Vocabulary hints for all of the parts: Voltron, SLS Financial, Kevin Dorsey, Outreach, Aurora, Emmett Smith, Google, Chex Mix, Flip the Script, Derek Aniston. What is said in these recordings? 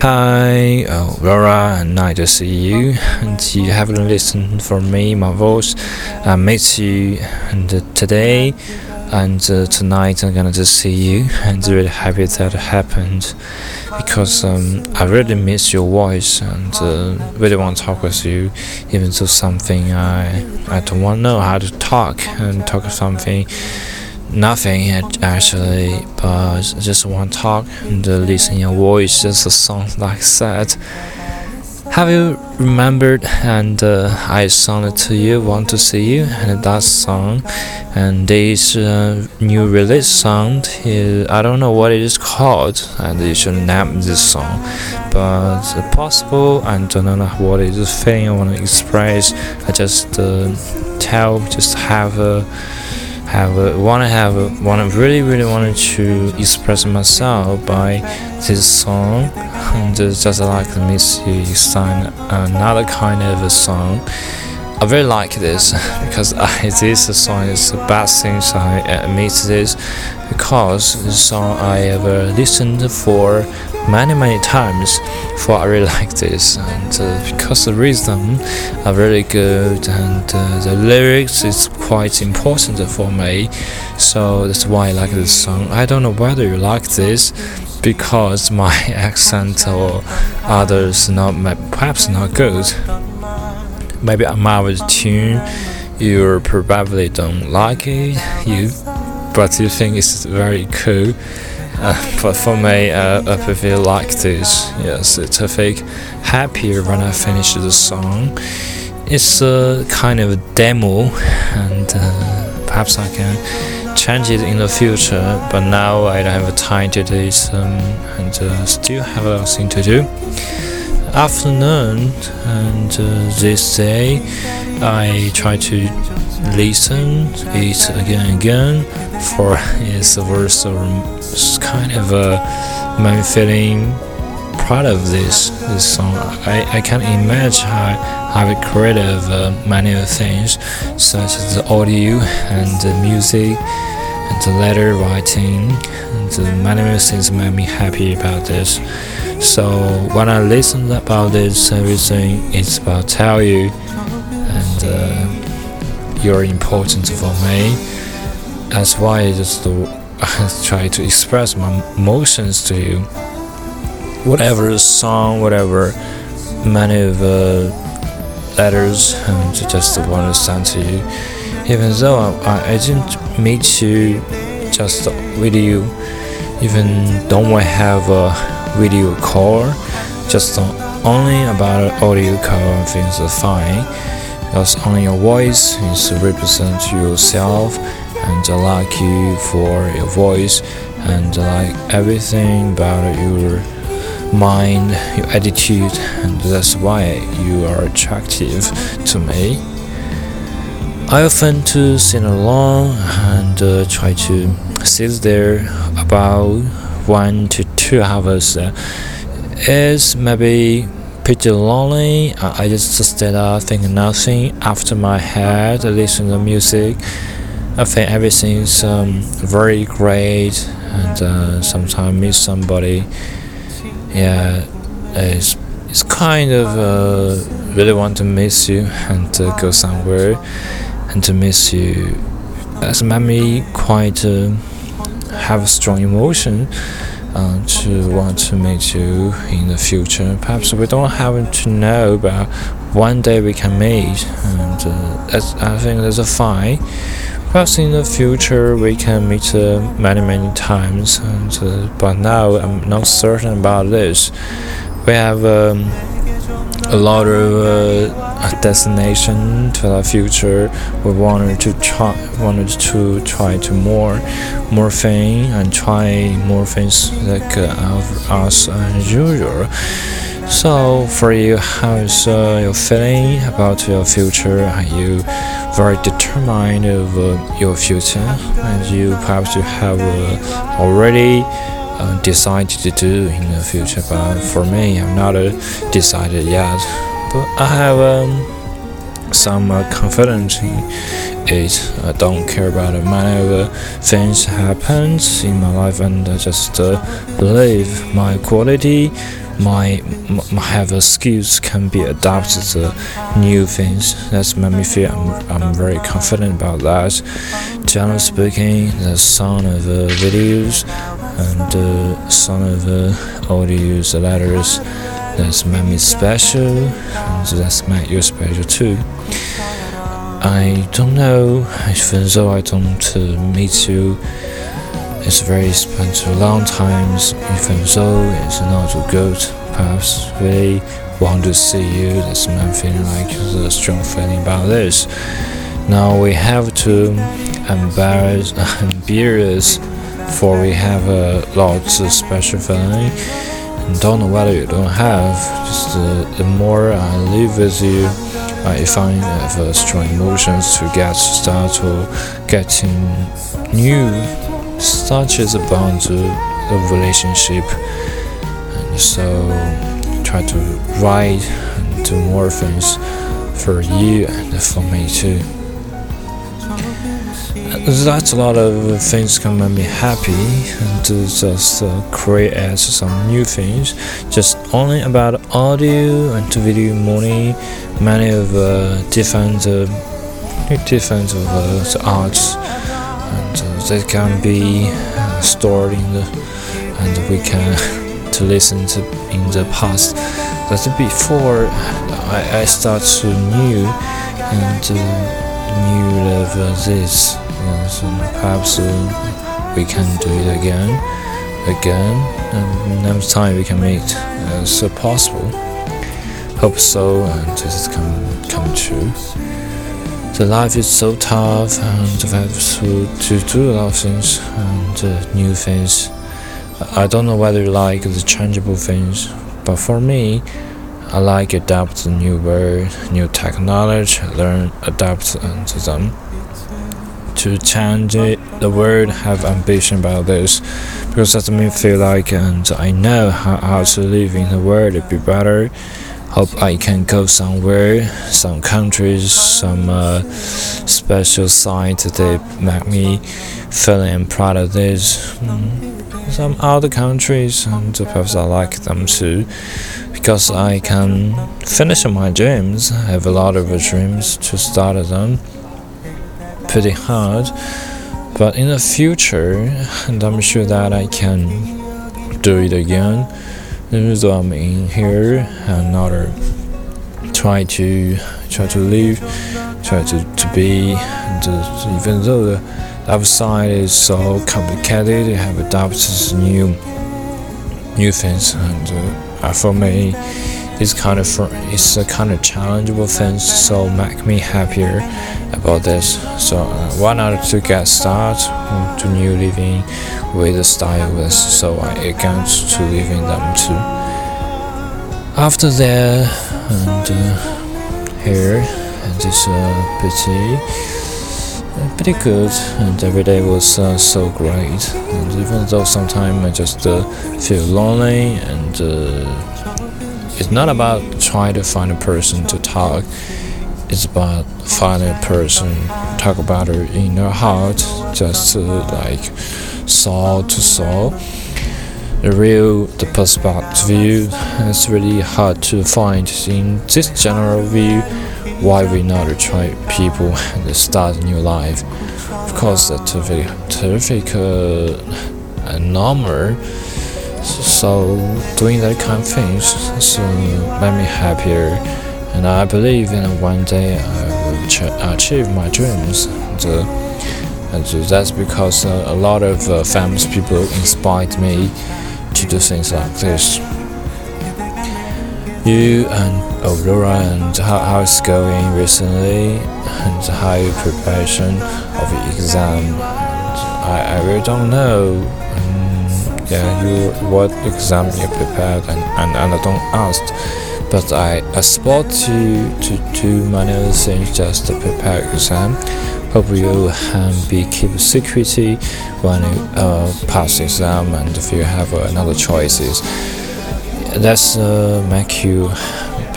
Hi, Aurora, nice to see you. And you haven't listened for me, my voice. I miss you today and tonight. I'm gonna just see you, and really happy that happened because I really miss your voice and really want to talk with you. Even though something I don't want to know how to talk something. Nothing actually, but just want to talk and listen your voice, just a song like that. Have you remembered? And I sung it to you, want to see you, and that song, and this new release song. I don't know what it is called, and you should name this song. But possible, I don't know what it is feeling I want to express. I just really wanted to express myself by this song, and just like miss you, it's another kind of a song. I really like this because this song is the best thing I admit this, because this song I ever listened for many times. For I really like this, and because the rhythm are really good, and the lyrics is quite important for me, so that's why I like this song. I don't know whether you like this because my accent or others not perhaps not good. Maybe I'm out of tune, you probably don't like it, but you think it's very cool. But for me, I prefer like this. Yes, it's a fake happier when I finish the song. It's a kind of a demo, and perhaps I can change it in the future. But now I don't have time to do this, and still have a thing to do. Afternoon and this day I try to listen it again for its verse, or kind of I'm feeling proud of this song. I can imagine how I created many things such as the audio and the music and the letter writing, and many things made me happy about this. So when I listen about this, everything it's about tell you, and you're important for me. That's why I try to express my emotions to you. Whatever song, whatever many of letters, and just want to send to you. Even though I didn't meet you, just with you, even don't I have video call, just only about audio call, things are fine, because only your voice is to represent yourself, and I like you for your voice, and I like everything about your mind, your attitude, and that's why you are attractive to me. I often to sing along and try to sit there about 1 to 2 hours. It's maybe pretty lonely. I just stand up, think nothing. After my head, I listen to music. I think everything's very great, and sometimes meet somebody. Yeah, it's kind of really want to miss you and go somewhere and to miss you. That's made me quite. Have a strong emotion to want to meet you in the future. Perhaps we don't have to know, but one day we can meet, and I think that's a fine. Perhaps in the future we can meet many times, and but now I'm not certain about this. We have a lot of destination to the future. We wanted to try to more thing, and try more things like us as usual. So for you, how is your feeling about your future? Are you very determined of your future, and you perhaps you have already decided to do in the future? But for me, I'm not decided yet. But I have some confidence in it. I don't care about many other things happens in my life, and I just believe my quality, my have skills can be adapted to new things. That's made me feel I'm very confident about that. Generally speaking, the sound of videos and the sound of audios, letters, that's made me special, and that's made you special too. I don't know, even though I don't meet you, it's very spent a long time, even though it's not good, perhaps really want to see you. That's my feeling, like the strong feeling about this. Now we have to embarrass, for we have a lot of special feeling. Don't know whether you don't have. Just the more I live with you, I find I have strong emotions to get started or getting new, such as about the relationship. And so try to write and do more things for you and for me too. That's a lot of things can make me happy, and to just create some new things, just only about audio and video money, many of different of the arts, and they can be stored in the, and we can to listen to in the past. That's before I start to new and new level this. So perhaps we can do it again, and next time we can meet as possible. Hope so, and this come true. The life is so tough, and we have to do a lot of things and new things. I don't know whether you like the changeable things, but for me, I like adapt new word, new technology, learn, adapt and to them. To change it, the world, have ambition about this, because that makes me feel like, and I know how to live in the world to be better. Hope I can go somewhere, some countries, some special site that make me feeling proud of this. Some other countries, and perhaps I like them too, because I can finish my dreams. I have a lot of dreams to start them. Pretty hard, but in the future, and I'm sure that I can do it again. So I'm in here another try to live, try to be, and even though the outside is so complicated, I have adopted new things, and for me it's a kind of challengeable thing, so make me happier about this. So why not to get started to new living with the style, so I can to live in them too. After that, and here, and it's pretty good, and every day was so great. And even though sometimes I just feel lonely, and it's not about trying to find a person to talk. It's about finding a person, talk about her in your heart, just like soul to soul. The perspective view is really hard to find in this general view. Why we not try people and start a new life? Of course, that's a very terrific number. So doing that kind of things so made me happier, and I believe in one day I will achieve my dreams. And that's because a lot of famous people inspired me to do things like this. You and Aurora, and how it's going recently, and how your preparation of the exam, and I really don't know. Yeah, what exam you prepared, and I don't ask, but I support you to do many other things just to prepare exam. Hope you can be keep secret when you pass exam, and if you have another choices, that's make you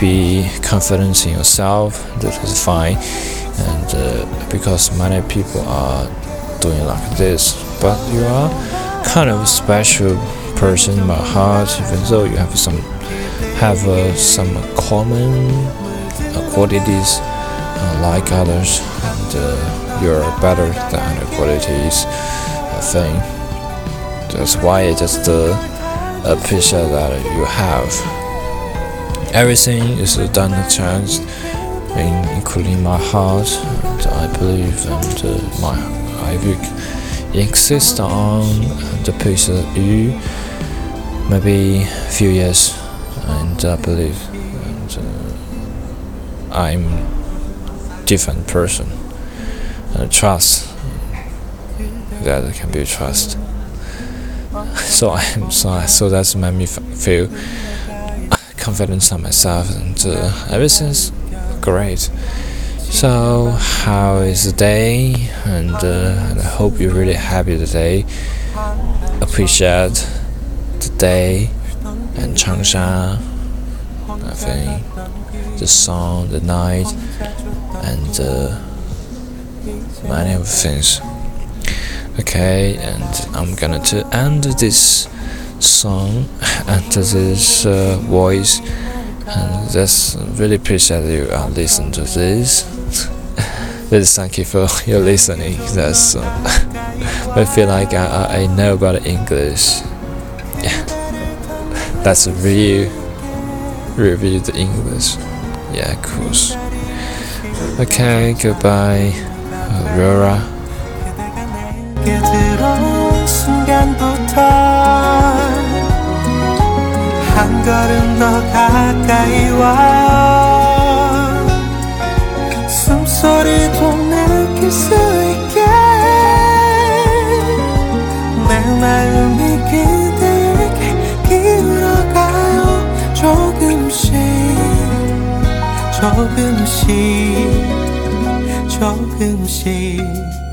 be confident in yourself. That is fine. and because many people are doing like this, but you are kind of a special person in my heart, even though you have some common qualities like others, and you're better than other qualities thing. That's why it's just a picture that you have. Everything is done a chance, including my heart, and I believe and I insist on the picture of you maybe a few years, and I believe and, I'm a different person, and trust that can be trust. So that's made me feel confident on myself, and everything's great. So how is the day? And I hope you're really happy today. Appreciate the day and Changsha. I think the sun, the night, and many of things. Okay, and I'm gonna to end this song, end this voice, and just really appreciate you listen to this. Really thank you for your listening. That's I feel like I know about English. Yeah, that's a real review the English. Yeah, of course. Okay, goodbye, Aurora. 들어온 순간부터 한 걸음 더 가까이 와 숨소리도 느낄 수 있게 내 마음이 그대에게 기울어가요 조금씩 조금씩 조금씩